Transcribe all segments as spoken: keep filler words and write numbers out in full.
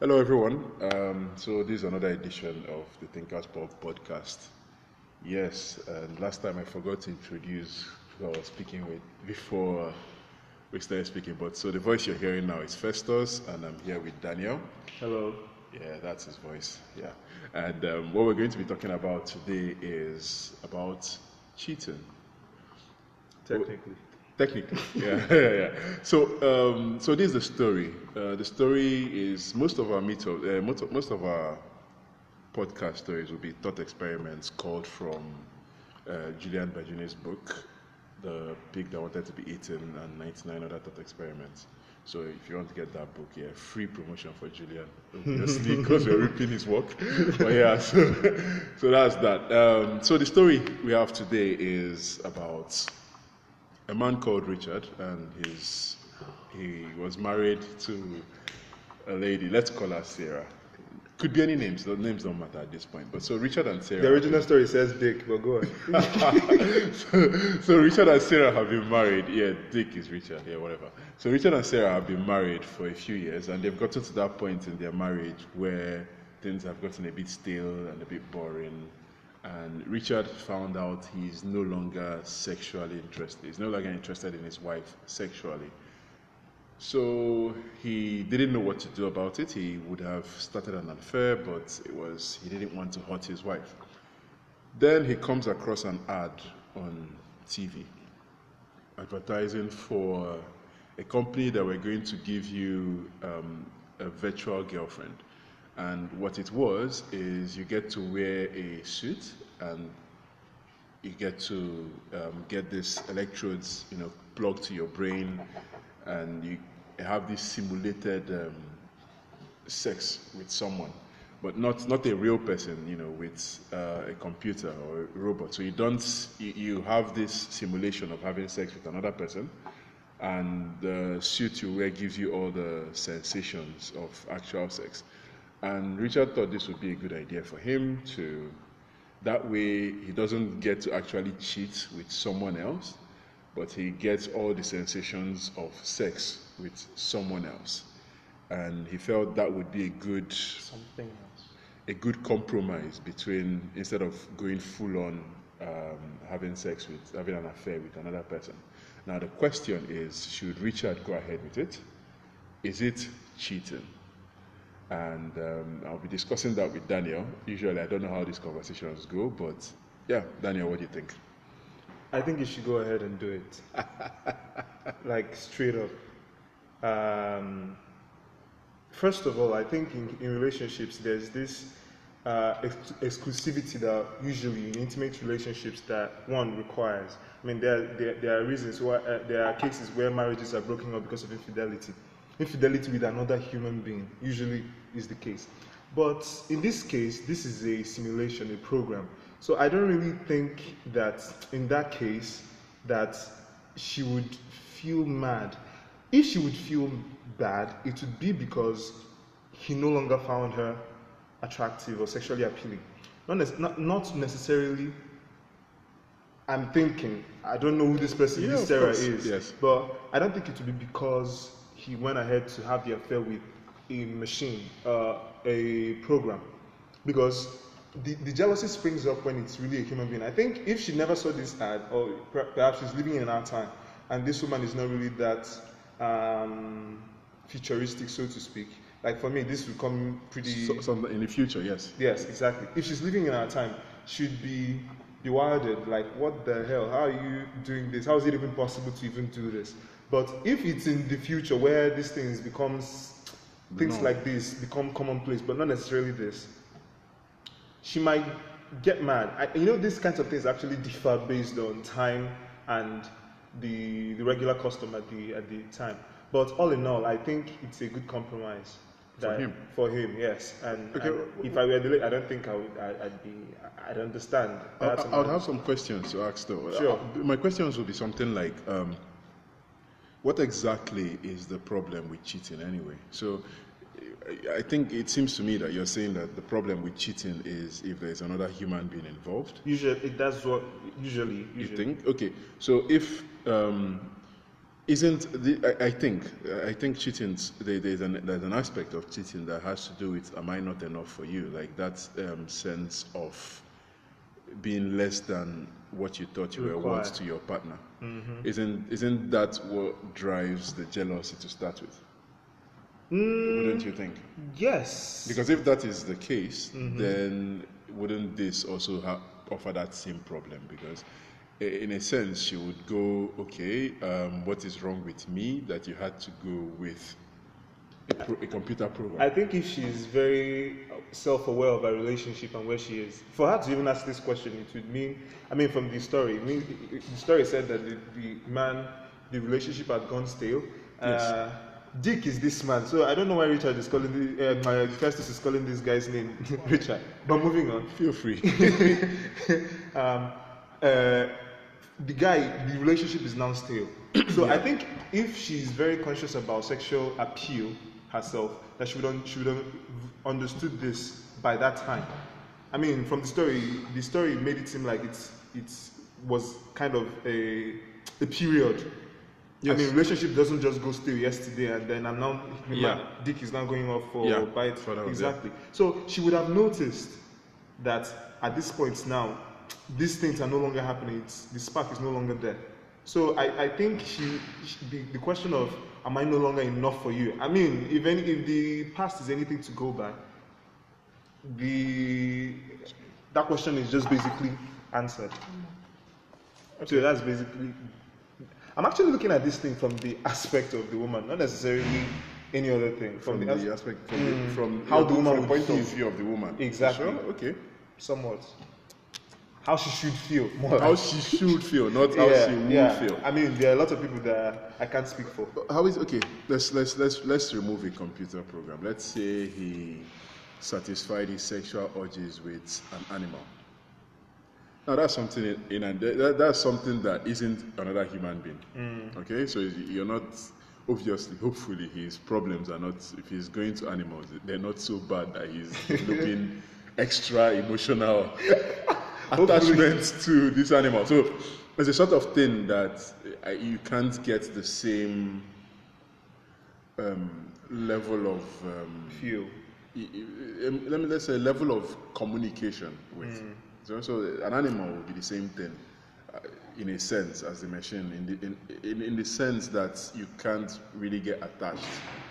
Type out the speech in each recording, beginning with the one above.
Hello everyone, um, so this is another edition of the Think Us Bob podcast. Yes, and last time I forgot to introduce who I was speaking with before we started speaking, but so the voice you're hearing now is Festus, and I'm here with Daniel. Hello. Yeah, that's his voice, yeah. And um, what we're going to be talking about today is about cheating. Technically. Technically, yeah, yeah, yeah. So, um, so this is the story. Uh, the story is most of our meetup, uh, most of, most of our podcast stories will be thought experiments called from uh, Julian Berginet's book, "The Pig That Wanted to Be Eaten," and ninety-nine other thought experiments. So, if you want to get that book, yeah, free promotion for Julian, obviously, because we're ripping his work. But yeah, so, so that's that. Um, so the story we have today is about a man called Richard, and his, he was married to a lady. Let's call her Sarah. Could be any names. The names don't matter at this point. But so Richard and Sarah... The original story says Dick, but go on. so, so Richard and Sarah have been married. Yeah, Dick is Richard. Yeah, whatever. So Richard and Sarah have been married for a few years, and they've gotten to that point in their marriage where things have gotten a bit stale and a bit boring. And Richard found out he's no longer sexually interested. He's no longer interested in his wife sexually. So he didn't know what to do about it. He would have started an affair, but it was he didn't want to hurt his wife. Then he comes across an ad on T V advertising for a company that were going to give you um, a virtual girlfriend. And what it was is you get to wear a suit and you get to um, get these electrodes, you know, plugged to your brain, and you have this simulated um, sex with someone, but not not a real person, you know, with uh, a computer or a robot. So you don't you, you have this simulation of having sex with another person, and the suit you wear gives you all the sensations of actual sex. And Richard thought this would be a good idea for him to, that way he doesn't get to actually cheat with someone else, but he gets all the sensations of sex with someone else. And he felt that would be a good, something else. a good compromise between, instead of going full on um, having sex with, having an affair with another person. Now the question is, should Richard go ahead with it? Is it cheating? And um, I'll be discussing that with Daniel. Usually I don't know how these conversations go, but yeah, Daniel, what do you think? I think you should go ahead and do it. Like, straight up. Um, first of all, I think in, in relationships, there's this uh, ex- exclusivity that usually in intimate relationships that one requires. I mean, there, there, there are reasons why, uh, there are cases where marriages are broken up because of infidelity. Infidelity with another human being usually is the case. But in this case, this is a simulation, a program. So I don't really think that in that case that she would feel mad. If she would feel bad, it would be because he no longer found her attractive or sexually appealing. Not, not, not necessarily, I'm thinking, I don't know who this person, yeah, this Sarah is, yes. But I don't think it would be because he went ahead to have the affair with a machine, uh, a program, because the, the jealousy springs up when it's really a human being. I think if she never saw this ad, or perhaps she's living in our time, and this woman is not really that um, futuristic, so to speak. Like for me, this would come pretty so, so in the future. Yes. Yes, exactly. If she's living in our time, she'd be bewildered. Like, what the hell? How are you doing this? How is it even possible to even do this? But if it's in the future where these things becomes, things no. like this become commonplace, but not necessarily this, she might get mad. I, you know, these kinds of things actually differ based on time and the the regular custom at the at the time. But all in all, I think it's a good compromise that, for him. For him, yes. And, okay. and if I were delayed, I don't think I would. I, I'd be. I'd understand. I would have, have some questions to ask, though. Sure. I, my questions would be something like, Um, what exactly is the problem with cheating anyway? So I think it seems to me that you're saying that the problem with cheating is if there's another human being involved. Usually, that's what, usually. usually. You think? Okay. So if um, Isn't the, I, I think I think cheating, there, there's, an, there's an aspect of cheating that has to do with, am I not enough for you? Like that um, sense of being less than what you thought you Required. were once to your partner. Mm-hmm. Isn't isn't that what drives the jealousy to start with? Mm, wouldn't you think? Yes. Because if that is the case, mm-hmm. then wouldn't this also ha- offer that same problem? Because in a sense, she would go, okay, um, what is wrong with me that you had to go with a, pro- a computer program? I think if she's very self-aware of her relationship and where she is, for her to even ask this question, it would mean, I mean, from the story, it means, the story said that the, the man, the relationship had gone stale. Yes. Uh, Dick is this man, so I don't know why Richard is calling the, uh, my Festus is calling this guy's name Richard. But moving on, feel free. um, uh, the guy, the relationship is now stale. So yeah. I think if she's very conscious about sexual appeal herself, that she would un- she would have understood this by that time. I mean, from the story, the story made it seem like it's it's was kind of a a period. Yes. I mean, relationship doesn't just go still yesterday and then I'm now, yeah. my dick is now going off for yeah. bites. Exactly. So she would have noticed that at this point now, these things are no longer happening. It's, the spark is no longer there. So I, I think she, she the, the question of, am I no longer enough for you? I mean, if any, if the past is anything to go by, the that question is just basically answered. Okay. So that's basically... I'm actually looking at this thing from the aspect of the woman, not necessarily any other thing. From, from the, the aspect, from, mm, the, from how the, the woman from would point of view of the woman. Exactly. Sure? Okay. Somewhat. How she should feel. More how like. she should feel, not how yeah, she would yeah. feel. I mean, there are a lot of people that I can't speak for. How is okay? Let's let's let's let's remove a computer program. Let's say he satisfied his sexual urges with an animal. Now that's something in, in and that, that's something that isn't another human being. Mm. Okay, so you're not obviously. Hopefully, his problems are not. If he's going to animals, they're not so bad that he's developing extra emotional attachments to this animal. So it's a sort of thing that uh, you can't get the same um, level of um, feel. Let me let's say level of communication with. Mm. So an animal would be the same thing, uh, in a sense, as the machine, in the in, in in the sense that you can't really get attached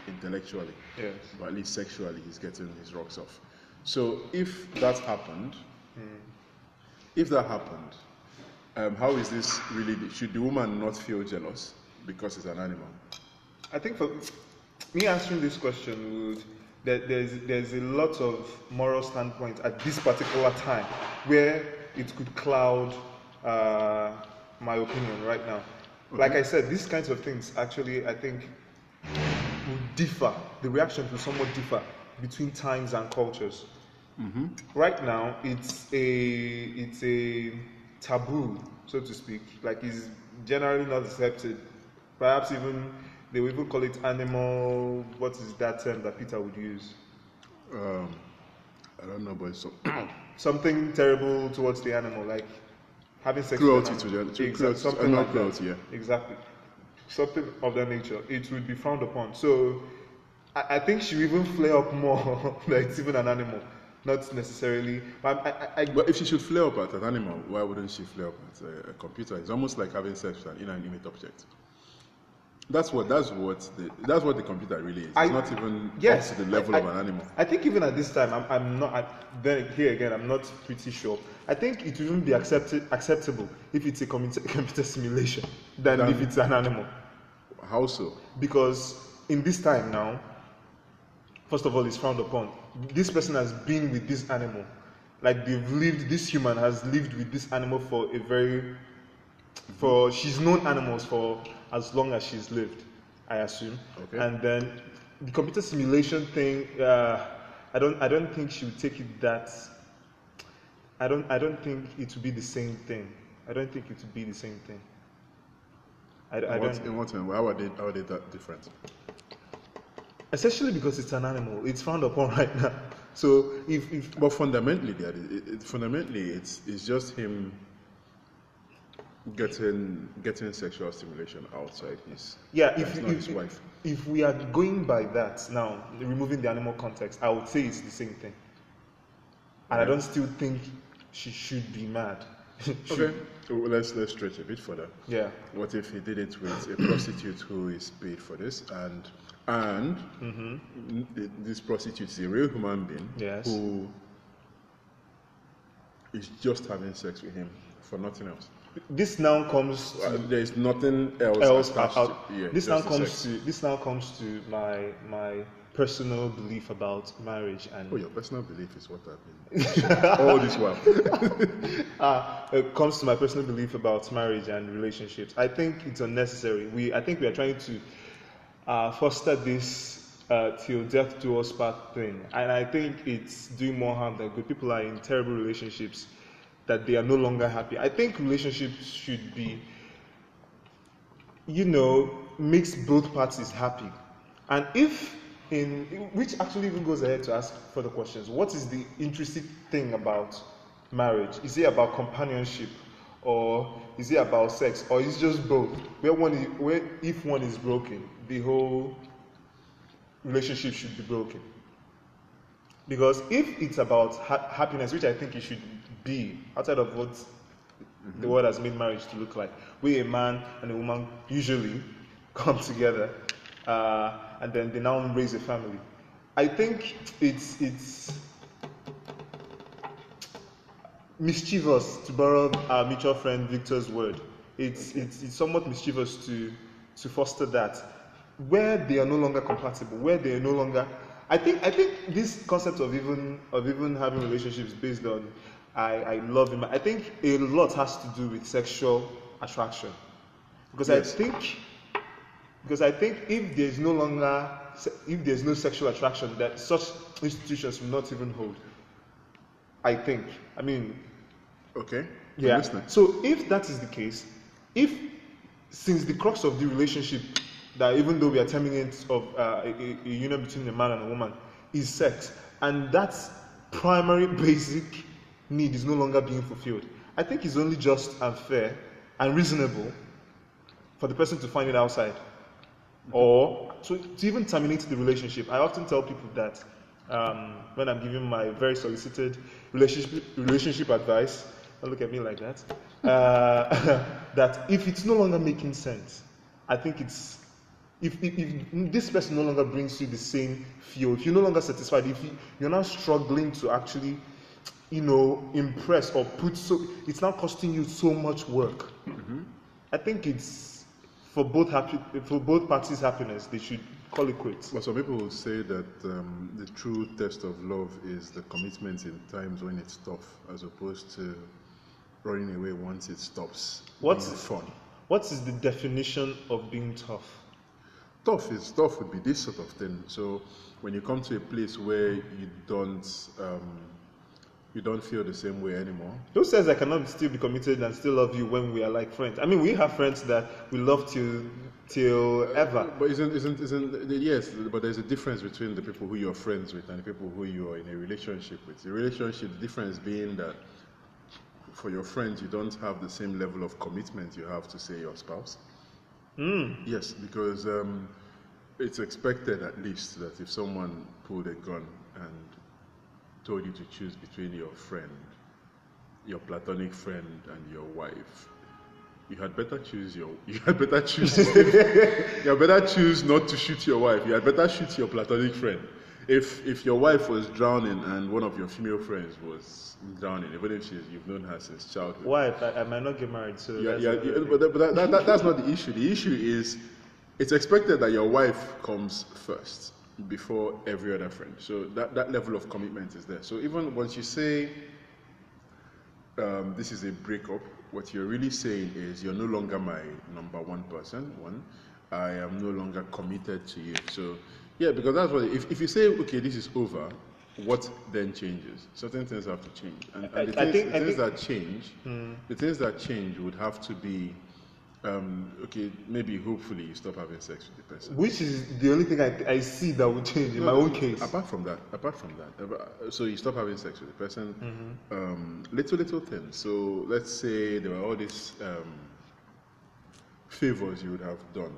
intellectually, yes. but at least sexually, he's getting his rocks off. So if that happened, mm. if that happened, um, how is this really? Should the woman not feel jealous because it's an animal? I think for me answering this question would. There's, there's a lot of moral standpoint at this particular time where it could cloud uh, my opinion right now. Okay. Like I said, these kinds of things actually, I think, would differ. The reactions will somewhat differ between times and cultures. Mm-hmm. Right now, it's a it's a taboo, so to speak. Like, it's generally not accepted. Perhaps even. They will even call it animal. What is that term that Peter would use? Um, I don't know, but so something terrible towards the animal, like having sex. Cruelty with an animal. To the exactly, cruelty, something like cruelty, that. Yeah. Exactly, something of that nature. It would be frowned upon. So, I, I think she would even flare up more that it's even an animal, not necessarily. But, I, I, I, but if she should flare up at an animal, why wouldn't she flare up at a, a computer? It's almost like having sex with an inanimate object. That's what that's what the that's what the computer really is. It's I, not even yes, up to the level I, I, of an animal. I think even at this time, I'm I'm not. I, then here again, I'm not pretty sure. I think it wouldn't be accepted acceptable if it's a computer computer simulation than that, if it's an animal. How so? Because in this time now, first of all, it's frowned upon. This person has been with this animal, like they've lived. This human has lived with this animal for a very, for she's known animals for. As long as she's lived, I assume. Okay. And then the computer simulation thing, uh, I don't, I don't think she would take it that. I don't, I don't think it would be the same thing. I don't think it would be the same thing. I, I what, don't. In what time? How are they, how are they that different? Essentially because it's an animal. It's frowned upon right now. So if, if but fundamentally, that it, it, fundamentally, it's, it's just him. Getting getting sexual stimulation outside his yeah if you, not if, his wife. If we are going by that now, removing the animal context, I would say it's the same thing. And yeah. I don't still think she should be mad. Okay, so let's let's stretch a bit further. Yeah. What if he did it with a prostitute who is paid for this, and and mm-hmm. this prostitute is a real human being yes. who is just having sex with him for nothing else. This now comes. Uh, there is nothing else. else attached uh, uh, to, yeah, this now comes sex. to. This now comes to my my personal belief about marriage and. Oh, your personal belief is what I've been all this while. uh, it comes to my personal belief about marriage and relationships. I think it's unnecessary. We. I think we are trying to uh, foster this uh, till death do us part thing, and I think it's doing more harm than good. People are in terrible relationships that they are no longer happy. I think relationships should be, you know, makes both parties happy. And if in, which actually even goes ahead to ask further questions, what is the intrinsic thing about marriage? Is it about companionship, or is it about sex, or is it just both? Where one is, where if one is broken, the whole relationship should be broken. Because if it's about ha- happiness, which I think it should be, outside of what mm-hmm. the world has made marriage to look like, where a man and a woman usually come together uh, and then they now raise a family. I think it's it's mischievous, to borrow our mutual friend Victor's word. It's okay. it's, it's somewhat mischievous to to foster that, where they are no longer compatible, where they are no longer. I think I think this concept of even of even having relationships based on I, I love him. I think a lot has to do with sexual attraction, because yes. I think because I think if there's no longer if there's no sexual attraction, that such institutions will not even hold. I think. I mean. Okay. Yeah. So if that is the case, if since the crux of the relationship, that even though we are terminants of uh, a, a, a union between a man and a woman, is sex, and that's primary basic need is no longer being fulfilled, I think it's only just and fair and reasonable for the person to find it outside, mm-hmm. or to, to even terminate the relationship. I often tell people that um, when I'm giving my very solicited relationship relationship advice, don't look at me like that, uh, that if it's no longer making sense, I think it's If, if, if this person no longer brings you the same feel, if you're no longer satisfied, if you, you're now struggling to actually, you know, impress or put so, it's now costing you so much work. Mm-hmm. I think it's for both happy, for both parties' happiness, they should call it quits. Well, some people will say that um, the true test of love is the commitment in times when it's tough, as opposed to running away once it stops. What's fun? What is the definition of being tough? Tough is tough would be this sort of thing. So when you come to a place where you don't um, you don't feel the same way anymore. Who says I cannot still be committed and still love you when we are like friends? I mean, we have friends that we love till till ever. But isn't isn't isn't yes? But there's a difference between the people who you're friends with and the people who you are in a relationship with. The relationship, the difference being that for your friends you don't have the same level of commitment you have to say your spouse. Mm. Yes, because um, it's expected at least that if someone pulled a gun and told you to choose between your friend, your platonic friend, and your wife, you had better choose your. You had better choose. You had better choose not to shoot your wife. You had better shoot your platonic friend. If if your wife was drowning and one of your female friends was drowning, even if she's, you've known her since childhood. Wife, I, I might not get married, so yeah, that's yeah, yeah, but, that, but that, that, that, that's not the issue. The issue is it's expected that your wife comes first before every other friend. So that, that level of commitment is there. So even once you say um, this is a breakup, what you're really saying is you're no longer my number one person, one. I am no longer committed to you. So. Yeah, because that's what, if, if you say, okay, this is over, what then changes? Certain things have to change. And, and the things, think, the things think, that change, hmm. the things that change would have to be, um, okay, maybe hopefully you stop having sex with the person. Which is the only thing I, I see that would change in no, my own case. Apart from that, apart from that, so you stop having sex with the person, mm-hmm. um, little, little things. So let's say there were all these um, favors you would have done.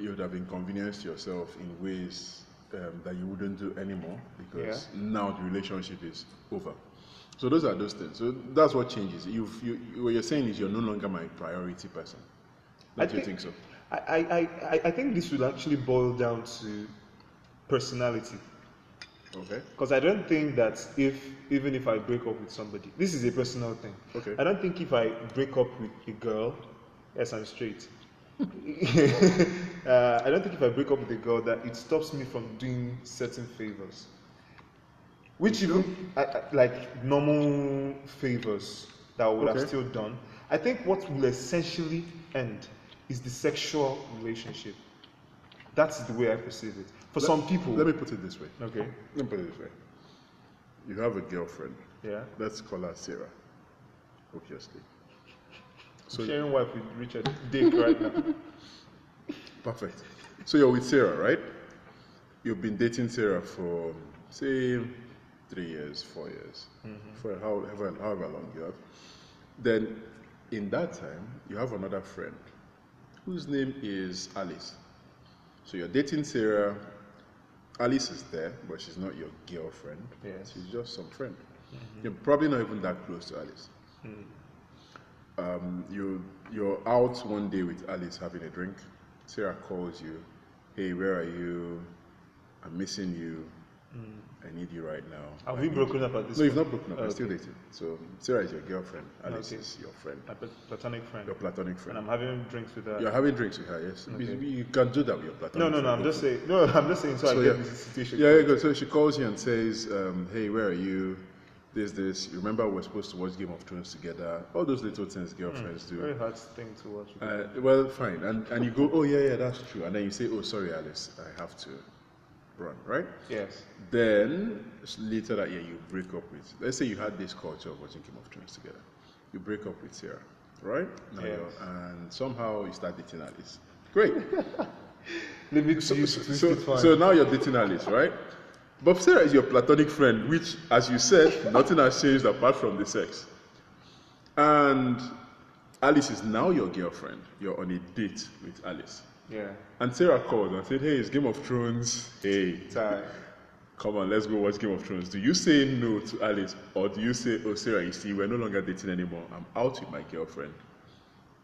You would have inconvenienced yourself in ways um, that you wouldn't do anymore, because yeah. now the relationship is over. So those are those things. So that's what changes. You've, you, what you're saying is you're no longer my priority person. Don't you think so? I, I, I, I think this would actually boil down to personality. Okay. Because I don't think that if, even if I break up with somebody, this is a personal thing. Okay. I don't think if I break up with a girl, yes, I'm straight. uh, I don't think if I break up with a girl that it stops me from doing certain favors. Which even, I, I, like normal favors that I would okay. have still done. I think what will essentially end is the sexual relationship. That's the way I perceive it. For let, some people... Let me put it this way. Okay. Let me put it this way. You have a girlfriend. Yeah. Let's call her Sarah. Obviously. So I'm sharing wife with Richard Dick right now. Perfect. So you're with Sarah, right? You've been dating Sarah for, say, three years, four years. Mm-hmm. For however, however long you have. Then, in that time, you have another friend whose name is Alice. So you're dating Sarah. Alice is there, but she's not your girlfriend. Yes. She's just some friend. Mm-hmm. You're probably not even that close to Alice. Mm. Um, you, you're out one day with Alice having a drink. Sarah calls you. Hey, where are you? I'm missing you. Mm. I need you right now. Have we broken up at this point? No, you've not broken up. You're still dating. So Sarah is your girlfriend. Alice okay. is your friend. My platonic friend. Your platonic friend. And I'm having drinks with her. You're having drinks with her, yes. Okay. You can do that with your platonic friend. No, no, no. I'm just saying. No, I'm just saying. So, so I yeah. get this situation. Yeah, yeah, good. So she calls you and says, um, "Hey, where are you? This, this. You remember we're supposed to watch Game of Thrones together." All those little things girlfriends mm, do. Very hard thing to watch. Uh, well, fine. And and you go, "Oh yeah, yeah, that's true." And then you say, "Oh, sorry, Alice, I have to run," right? Yes. Then later that year you break up with, let's say you had this culture of watching Game of Thrones together. You break up with Sarah, right? Now yes. And somehow you start dating Alice. Great. Limit so, you, so, so, so now you're dating Alice, right? But Sarah is your platonic friend, which, as you said, nothing has changed apart from the sex. And Alice is now your girlfriend. You're on a date with Alice. Yeah. And Sarah called and said, "Hey, it's Game of Thrones. Hey, time. Come on, let's go watch Game of Thrones." Do you say no to Alice, or do you say, "Oh, Sarah, you see, we're no longer dating anymore. I'm out with my girlfriend.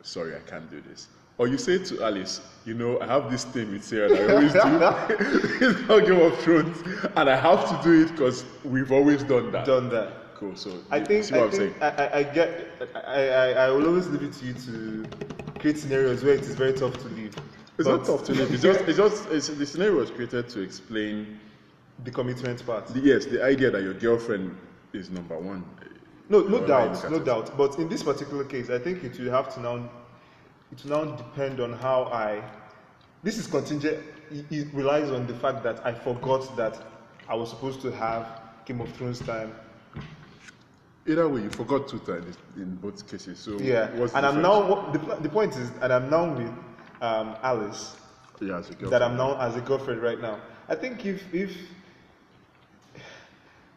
Sorry, I can't do this." Or you say to Alice, "You know, I have this thing with Sarah that I always do. It's not Game of Thrones, and I have to do it because we've always done that." Done that. Cool. So I think, see what I, I'm think saying? I, I get. I, I I will always leave it to you to create scenarios where it is very tough to leave. It's but, not tough to leave. It's just. It's just. It's, the scenario was created to explain the commitment part. The, yes, the idea that your girlfriend is number one. No, no doubt, no doubt. But in this particular case, I think it will have to now. It will now depend on how I. This is contingent. It relies on the fact that I forgot that I was supposed to have Game of Thrones time. Either way, you forgot two times in both cases. So yeah, what's and the I'm now. The, the point is, and I'm now with um, Alice. Yeah, as a girlfriend. That I'm now as a girlfriend right now. I think if if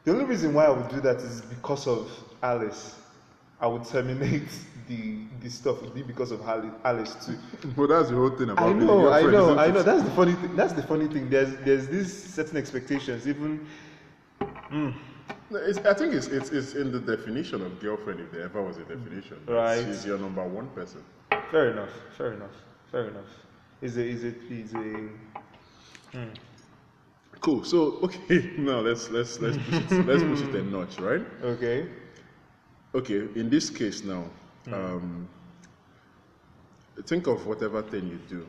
the only reason why I would do that is because of Alice, I would terminate the the stuff would be because of Alice too. But that's the whole thing about I know, I know, I know. It? That's the funny thing. That's the funny thing. There's there's these certain expectations. Even, mm. it's, I think it's it's it's in the definition of girlfriend, if there ever was a definition. Right. She's your number one person. Fair enough. Fair enough. Fair enough. Is it is it is a. Mm. Cool. So okay, now let's let's let's push it, let's push it a notch, right? Okay. Okay. In this case now. Mm. Um, think of whatever thing you do,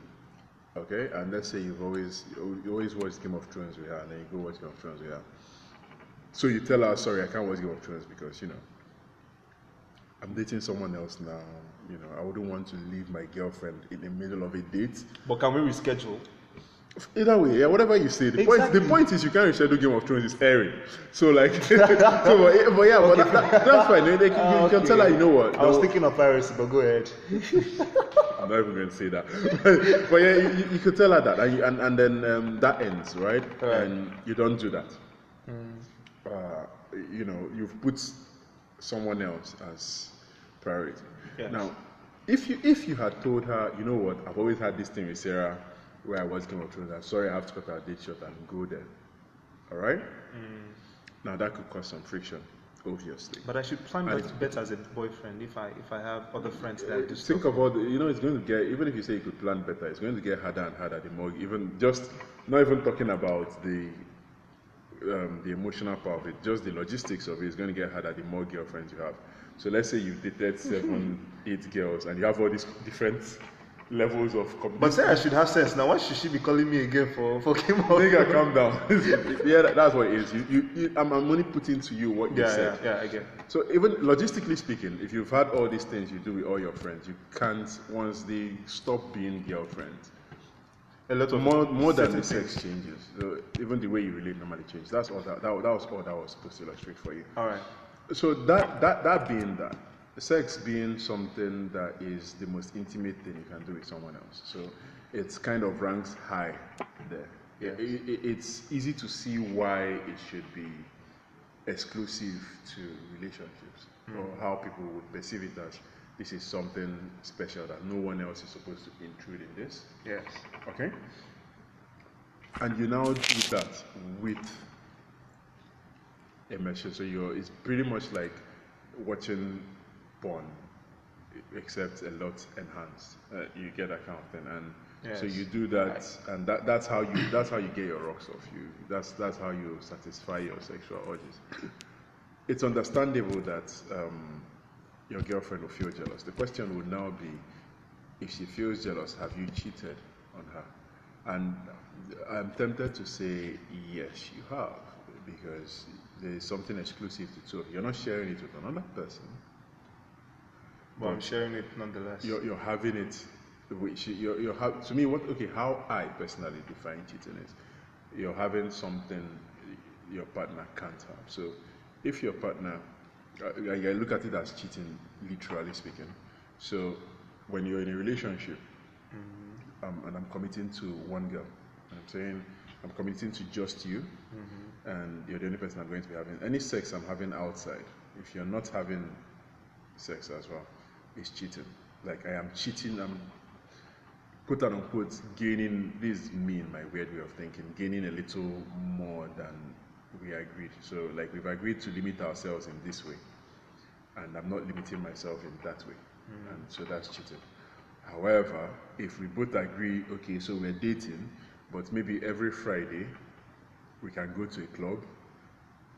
okay? And let's say you've always you always watched Game of Thrones with her, and then you go watch Game of Thrones with her. So you tell her, "Sorry, I can't watch Game of Thrones because, you know, I'm dating someone else now. You know, I wouldn't want to leave my girlfriend in the middle of a date. But can we reschedule?" Either way, yeah, whatever you say. The exactly. point, the point is, you can't reschedule Game of Thrones. It's airing, so like, so, but, but yeah, okay. but that, that, that's fine. You, they, you uh, okay. can tell her, "You know what? I no, was thinking of piracy, but go ahead." I'm not even going to say that. But, but yeah, you, you could tell her that, and you, and, and then um, that ends, right? right? And you don't do that. Mm. Uh, you know, you've put someone else as priority. Yes. Now, if you if you had told her, you know what, I've always had this thing with Sarah where I watch Game of Thrones, I'm sorry, I have to cut our date short and go there. Alright? Mm. Now that could cause some friction, obviously. But I should plan and better as a boyfriend if I if I have other friends that I do stuff. Think about, you know, it's going to get, even if you say you could plan better, it's going to get harder and harder the more, even just, not even talking about the um, the emotional part of it, just the logistics of it is going to get harder the more girlfriends you have. So let's say you've dated seven, eight girls and you have all these different levels of commitment. But say I should have sense. Now why should she be calling me again for, for Game of Thrones? Nigga, calm down. Yeah, that, that's what it is. You, you, you, I'm, I'm only putting to you what you yeah, said. Yeah, yeah, I get. So even logistically speaking, if you've had all these things you do with all your friends, you can't, once they stop being girlfriends, a lot of more, more than the sex changes. So even the way you relate normally changes. That's all that, that, that was all that was supposed to illustrate for you. All right. So that, that, that being that, sex being something that is the most intimate thing you can do with someone else. So it's kind of ranks high there. Yes. It, it, it's easy to see why it should be exclusive to relationships, mm. or how people would perceive it as this is something special that no one else is supposed to intrude in this. Yes. Okay? And you now do that with a measure. So you're, it's pretty much like watching porn, except a lot enhanced. Uh, you get that kind of thing, and yes. so you do that, right. and that, that's how you that's how you get your rocks off. You that's that's how you satisfy your sexual urges. It's understandable that um, your girlfriend will feel jealous. The question would now be, if she feels jealous, have you cheated on her? And I'm tempted to say yes, you have, because there's something exclusive to two of you. You're not sharing it with another person. But, but I'm sharing it nonetheless. You're, you're having it, which you're, you're ha- to me, what, okay, how I personally define cheating is, you're having something your partner can't have. So if your partner, I, I look at it as cheating, literally speaking. So when you're in a relationship, mm-hmm. um, and I'm committing to one girl, I'm saying, I'm committing to just you, mm-hmm. and you're the only person I'm going to be having. Any sex I'm having outside, if you're not having sex as well, is cheating. Like, I am cheating, I'm, quote unquote, gaining, this is me in my weird way of thinking, gaining a little more than we agreed. So, like, we've agreed to limit ourselves in this way, and I'm not limiting myself in that way, mm-hmm. and so that's cheating. However, if we both agree, okay, so we're dating, but maybe every Friday we can go to a club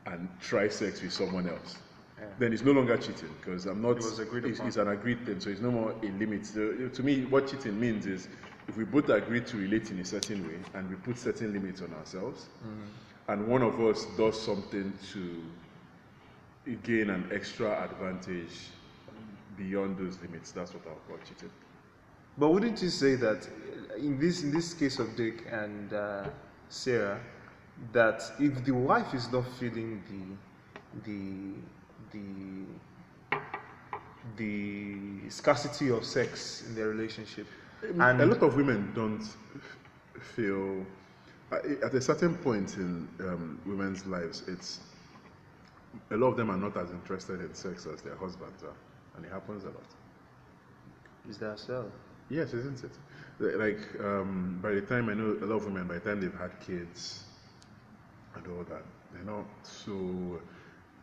and try sex with someone else. Yeah. Then it's no longer cheating, because I'm not. It was agreed it's, it's an agreed thing, so it's no more a limit. So, to me, what cheating means is if we both agree to relate in a certain way and we put certain limits on ourselves, mm-hmm. and one of us does something to gain an extra advantage beyond those limits, that's what I'll call cheating. But wouldn't you say that in this in this case of Dick and uh, Sarah, that if the wife is not feeling the the the the scarcity of sex in their relationship, and a lot of women don't feel at a certain point in um, women's lives, it's a lot of them are not as interested in sex as their husbands are, and it happens a lot. Is that so? Yes, isn't it? Like, um, by the time, I know a lot of women, by the time they've had kids and all that, they're not so,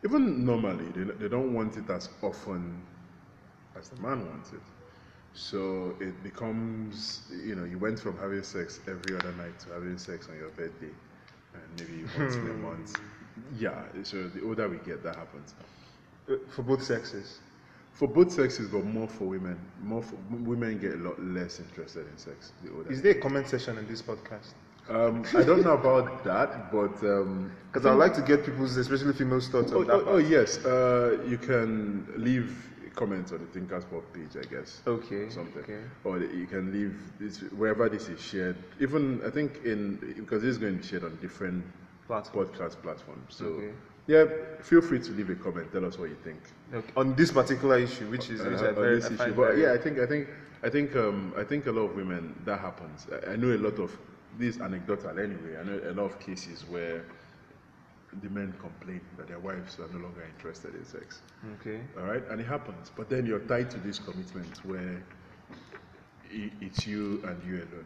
even normally, they, they don't want it as often as the man wants it. So it becomes, you know, you went from having sex every other night to having sex on your birthday, and maybe once in a month. Yeah, so the older we get, that happens. For both sexes? For both sexes, but more for women. More for, women get a lot less interested in sex. The older. Is there a comment section in this podcast? Um, I don't know about that, but because um, I'd like to get people's, especially females, thoughts oh, on that. Oh, oh yes, uh, you can leave comments on the Think Us Bob page, I guess. Okay. Or something. Okay. Or you can leave this wherever this is shared. Even I think in because this is going to be shared on different platforms. podcast platforms. So. Okay. Yeah, feel free to leave a comment. Tell us what you think okay. on this particular issue, which is uh, which I on very, this I issue. But yeah, I think I think I think um, I think a lot of women that happens. I, I know a lot of this anecdotal anyway. I know a lot of cases where the men complain that their wives are no longer interested in sex. Okay. All right, and it happens. But then you're tied to this commitment where it's you and you alone.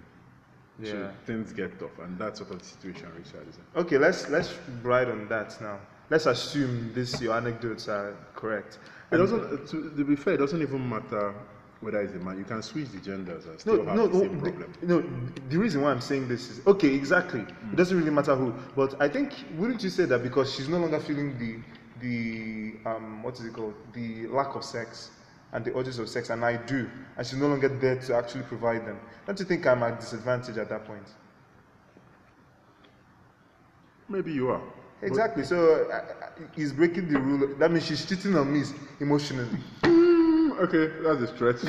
Yeah. So things get tough, and that's sort of the situation Richard is in. Okay, let's let's ride on that now. Let's assume this your anecdotes are correct. It doesn't. To, to be fair, it doesn't even matter whether it's a man. You can switch the genders and still no, have no, the same the, problem. No, the reason why I'm saying this is okay. Exactly. Mm. It doesn't really matter who. But I think wouldn't you say that because she's no longer feeling the the um what is it called the lack of sex and the urges of sex, and I do, and she's no longer there to actually provide them. Don't you think I'm at disadvantage at that point? Maybe you are. Exactly. But so uh, he's breaking the rule. That means she's cheating on me emotionally. Mm, okay, that's a stretch.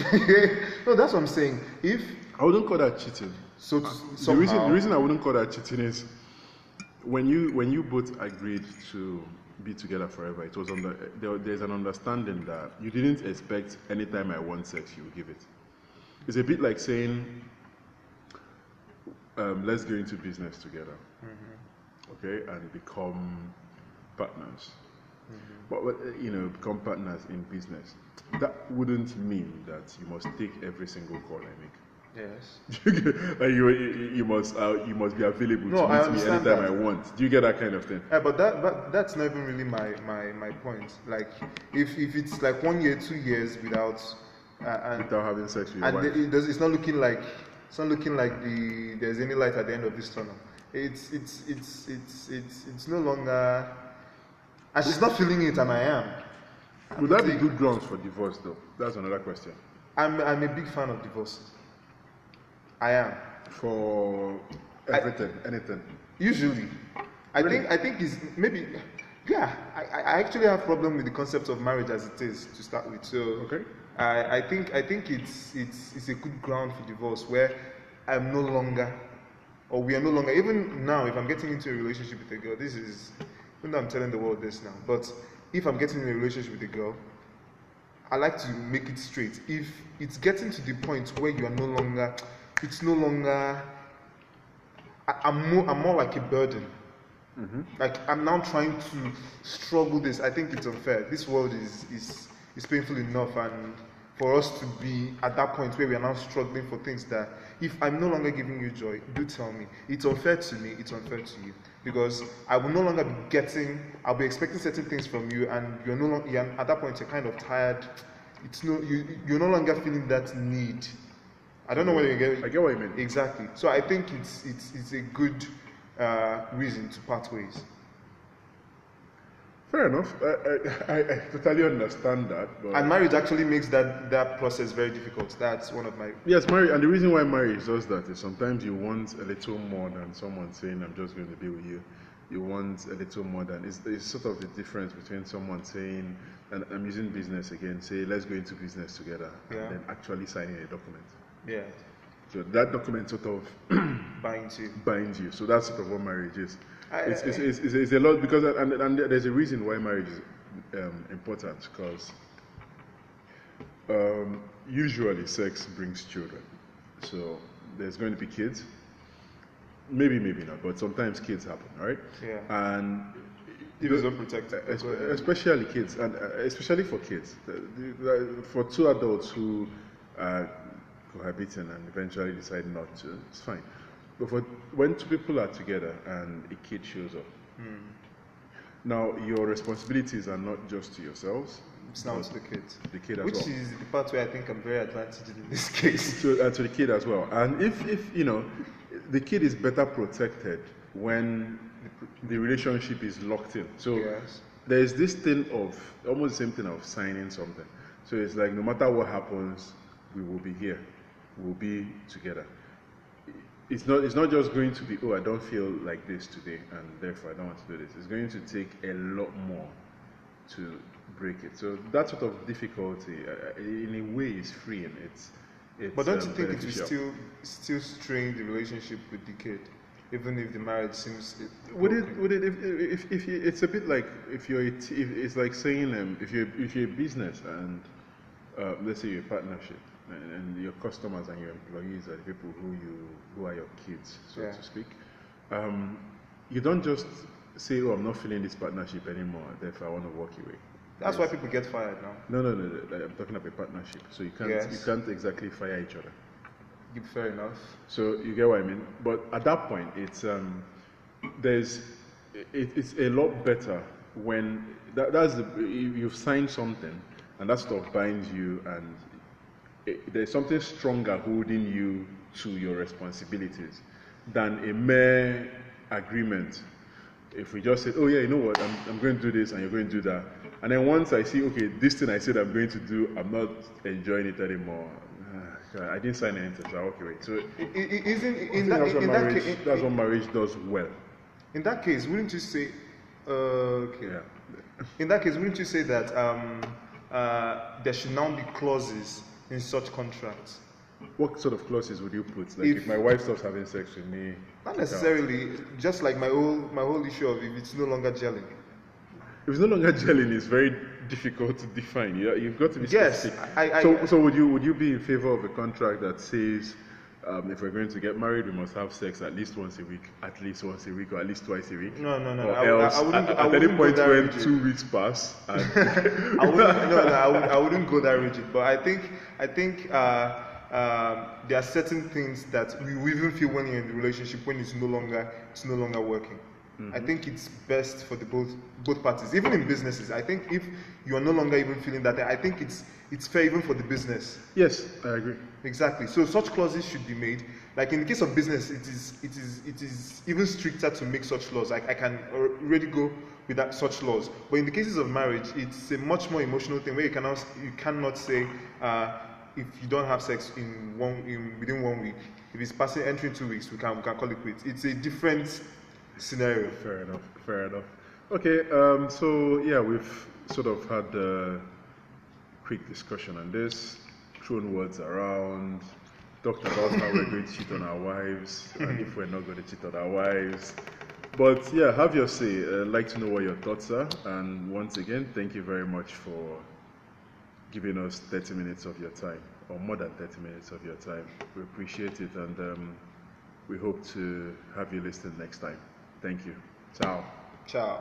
No, that's what I'm saying. If I wouldn't call that cheating. So uh, the reason the reason I wouldn't call that cheating is when you when you both agreed to be together forever. It was under there, there's an understanding that you didn't expect anytime I want sex, you will give it. It's a bit like saying, um, let's go into business together. Mm-hmm. Okay, and become partners. Mm-hmm. But, you know, become partners in business. That wouldn't mean that you must take every single call I make. Yes. Like you, you must, uh, you must be available no, to meet me anytime that. I want. Do you get that kind of thing? Yeah, but that, but that's not even really my, my, my point. Like, if if it's like one year, two years without, uh, and without having sex with your wife, it does, it's not looking like, it's not looking like the there's any light at the end of this tunnel. It's it's it's it's it's it's no longer, and she's not feeling it, and I am. I'm Would that be good grounds for divorce, though? That's another question. I'm I'm a big fan of divorces. I am for everything, I, anything. Usually, I really? think I think is maybe, yeah. I, I actually have a problem with the concept of marriage as it is to start with. So okay, I, I think I think it's it's it's a good ground for divorce where I'm no longer. Or we are no longer, even now, if I'm getting into a relationship with a girl, this is, even though I'm telling the world this now, but if I'm getting in a relationship with a girl, I like to make it straight. If it's getting to the point where you are no longer, it's no longer, I, I'm, more, I'm more like a burden. Mm-hmm. Like, I'm now trying to struggle this. I think it's unfair. This world is, is, is painful enough, and for us to be at that point where we are now struggling for things that if I'm no longer giving you joy, do tell me. It's unfair to me, it's unfair to you. Because I will no longer be getting, I'll be expecting certain things from you, and you're no longer, you're, at that point you're kind of tired. It's no, you, you're no longer feeling that need. I don't know whether you get. I get what you mean. Exactly. So I think it's, it's, it's a good uh, reason to part ways. Fair enough. I, I, I totally understand that. But and marriage actually makes that, that process very difficult. That's one of my... Yes, marriage. And the reason why marriage does that is sometimes you want a little more than someone saying, I'm just going to be with you. You want a little more than... It's, it's sort of the difference between someone saying, and I'm using business again, say, let's go into business together, yeah. And then actually signing a document. Yeah. So that document sort of... binds you. Binds you. So that's sort of what marriage is. I, it's, it's, it's, it's, it's a lot because and, and there's a reason why marriage is um, important because um, usually sex brings children, so there's going to be kids. Maybe, maybe not, but sometimes kids happen, right? Yeah. And it is unprotected, especially kids, and especially for kids, for two adults who are cohabiting and eventually decide not to, it's fine. But for when two people are together and a kid shows up, mm. Now your responsibilities are not just to yourselves. It's now to the kid. The kid as Which well. Which is the part where I think I'm very advantaged in this case. To, and to the kid as well. And if, if, you know, the kid is better protected when the relationship is locked in. So yes. There's this thing of, almost the same thing of signing something. So it's like no matter what happens, we will be here. We'll be together. It's not, it's not just going to be, oh, I don't feel like this today, and therefore I don't want to do this. It's going to take a lot more to break it. So that sort of difficulty, uh, in a way, is freeing. It's, it's But don't um, you think beneficial. It will still, still strain the relationship with the kid, even if the marriage seems... It would it, would it, if, if, if you, it's a bit like, if you're, a t- if it's like saying, um, if, you're, if you're a business, and uh, let's say you're a partnership, and your customers and your employees are the people who you who are your kids, so yeah. to speak. Um, you don't just say, oh, I'm not feeling this partnership anymore, therefore I want to walk away. That's yes. why people get fired now. No, no, no, no, like, I'm talking about a partnership. So you can't, yes. you can't exactly fire each other. Fair enough. So you get what I mean. But at that point, it's um, there's it, it's a lot better when that, that's the, you've signed something, and that stuff binds you, and it, there's something stronger holding you to your responsibilities than a mere agreement. If we just said, oh yeah, you know what, I'm, I'm going to do this and you're going to do that, and then once I see, okay, this thing I said I'm going to do, I'm not enjoying it anymore. I didn't sign anything, so I walk away. So it, it, isn't in that, that's, in what, that marriage, ca- it, that's it, what marriage does well. In that case, wouldn't you say? Uh, okay. Yeah. In that case, wouldn't you say that um, uh, there should now be clauses in such contracts? What sort of clauses would you put? Like if, if my wife stops having sex with me? Not necessarily. Just like my whole my whole issue of if it's no longer gelling. If it's no longer gelling, it's very difficult to define. You, you've got to be specific. Yes, I, I, so, I, so would you would you be in favor of a contract that says, um, if we're going to get married, we must have sex at least once a week, at least once a week, or at least twice a week? No, no, no. Or I, else, I, I wouldn't, at, at I wouldn't any point when rigid. two weeks pass, and I wouldn't. No, no, I, would, I wouldn't go that rigid. But I think I think uh, um, there are certain things that we even feel when you're in the relationship when it's no longer it's no longer working. Mm-hmm. I think it's best for the both both parties, even in businesses. I think if you are no longer even feeling that, I think it's it's fair even for the business. Yes, I agree. Exactly. So such clauses should be made. Like in the case of business, it is it is it is even stricter to make such laws. Like I can already go with that, such laws. But in the cases of marriage, it's a much more emotional thing where you cannot you cannot say uh, if you don't have sex in one in within one week, if it's passing entering two weeks, we can we can call it quits. It's a different scenario. Fair enough. Fair enough. Okay. Um, so yeah, we've sort of had a quick discussion on this, thrown words around, talked about how we're going to cheat on our wives and if we're not going to cheat on our wives. But yeah, have your say. I'd like to know what your thoughts are. And once again, thank you very much for giving us thirty minutes of your time, or more than thirty minutes of your time. We appreciate it, and um, we hope to have you listen next time. Thank you. Ciao. Ciao.